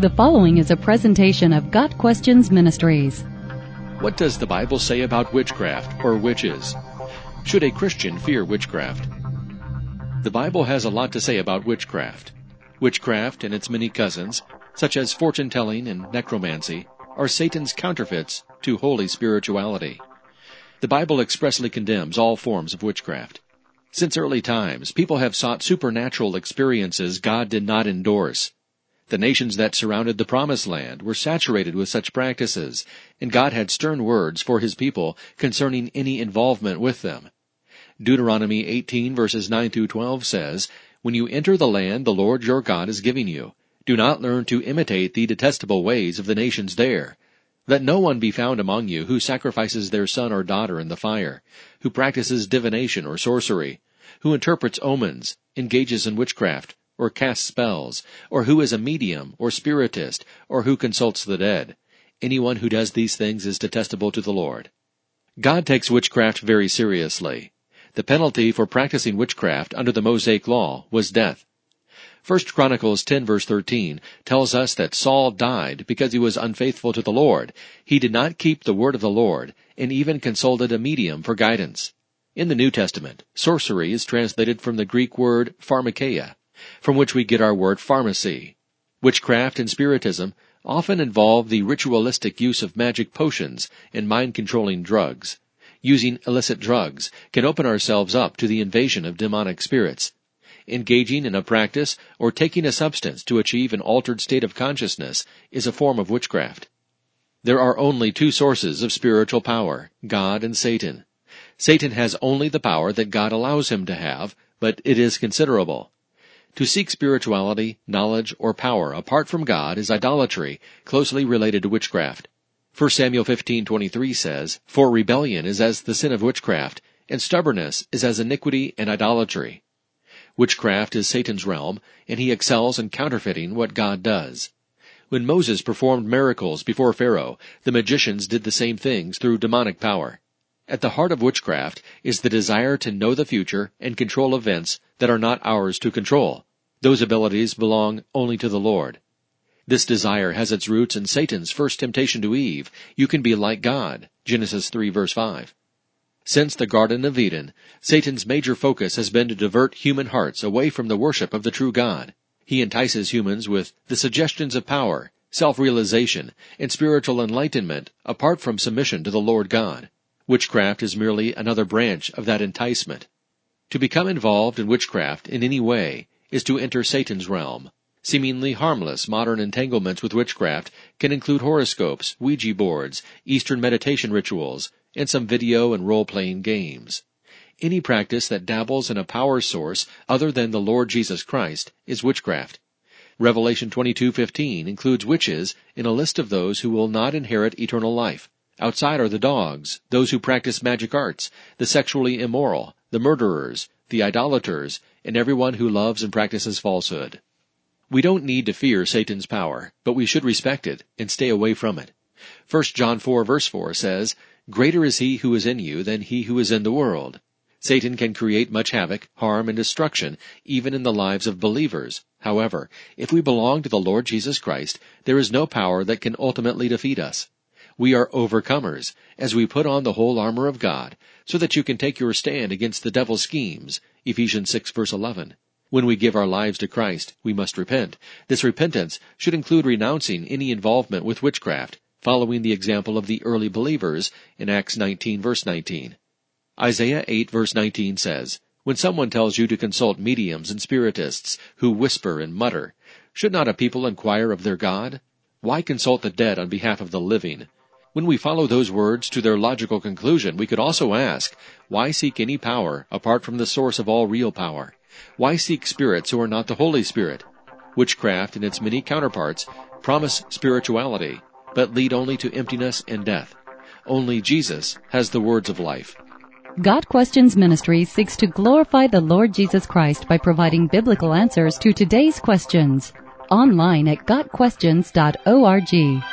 The following is a presentation of GotQuestions Ministries. What does the Bible say about witchcraft or witches? Should a Christian fear witchcraft? The Bible has a lot to say about witchcraft. Witchcraft and its many cousins, such as fortune-telling and necromancy, are Satan's counterfeits to holy spirituality. The Bible expressly condemns all forms of witchcraft. Since early times, people have sought supernatural experiences God did not endorse. The nations that surrounded the Promised Land were saturated with such practices, and God had stern words for His people concerning any involvement with them. Deuteronomy 18 verses 9 through 12 says, "When you enter the land the Lord your God is giving you, do not learn to imitate the detestable ways of the nations there. Let no one be found among you who sacrifices their son or daughter in the fire, who practices divination or sorcery, who interprets omens, engages in witchcraft, or casts spells, or who is a medium, or spiritist, or who consults the dead. Anyone who does these things is detestable to the Lord." God takes witchcraft very seriously. The penalty for practicing witchcraft under the Mosaic Law was death. 1 Chronicles 10 verse 13 tells us that Saul died because he was unfaithful to the Lord. He did not keep the word of the Lord, and even consulted a medium for guidance. In the New Testament, sorcery is translated from the Greek word pharmakeia, from which we get our word pharmacy. Witchcraft and spiritism often involve the ritualistic use of magic potions and mind-controlling drugs. Using illicit drugs can open ourselves up to the invasion of demonic spirits. Engaging in a practice or taking a substance to achieve an altered state of consciousness is a form of witchcraft. There are only two sources of spiritual power, God and Satan. Satan has only the power that God allows him to have, but it is considerable. To seek spirituality, knowledge, or power apart from God is idolatry, closely related to witchcraft. 1 Samuel 15:23 says, "For rebellion is as the sin of witchcraft, and stubbornness is as iniquity and idolatry." Witchcraft is Satan's realm, and he excels in counterfeiting what God does. When Moses performed miracles before Pharaoh, the magicians did the same things through demonic power. At the heart of witchcraft is the desire to know the future and control events that are not ours to control. Those abilities belong only to the Lord. This desire has its roots in Satan's first temptation to Eve, "You can be like God," Genesis 3 verse 5. Since the Garden of Eden, Satan's major focus has been to divert human hearts away from the worship of the true God. He entices humans with the suggestions of power, self-realization, and spiritual enlightenment apart from submission to the Lord God. Witchcraft is merely another branch of that enticement. To become involved in witchcraft in any way is to enter Satan's realm. Seemingly harmless modern entanglements with witchcraft can include horoscopes, Ouija boards, Eastern meditation rituals, and some video and role-playing games. Any practice that dabbles in a power source other than the Lord Jesus Christ is witchcraft. Revelation 22:15 includes witches in a list of those who will not inherit eternal life. Outside are the dogs, those who practice magic arts, the sexually immoral, the murderers, the idolaters, and everyone who loves and practices falsehood. We don't need to fear Satan's power, but we should respect it and stay away from it. 1 John 4 verse 4 says, "Greater is he who is in you than he who is in the world." Satan can create much havoc, harm, and destruction, even in the lives of believers. However, if we belong to the Lord Jesus Christ, there is no power that can ultimately defeat us. We are overcomers as we put on the whole armor of God, so that you can take your stand against the devil's schemes, Ephesians 6 verse 11. When we give our lives to Christ, we must repent. This repentance should include renouncing any involvement with witchcraft, following the example of the early believers in Acts 19 verse 19. Isaiah 8 verse 19 says, "When someone tells you to consult mediums and spiritists who whisper and mutter, should not a people inquire of their God? Why consult the dead on behalf of the living?" When we follow those words to their logical conclusion, we could also ask, why seek any power apart from the source of all real power? Why seek spirits who are not the Holy Spirit? Witchcraft and its many counterparts promise spirituality, but lead only to emptiness and death. Only Jesus has the words of life. GotQuestions Ministry seeks to glorify the Lord Jesus Christ by providing biblical answers to today's questions. Online at gotquestions.org.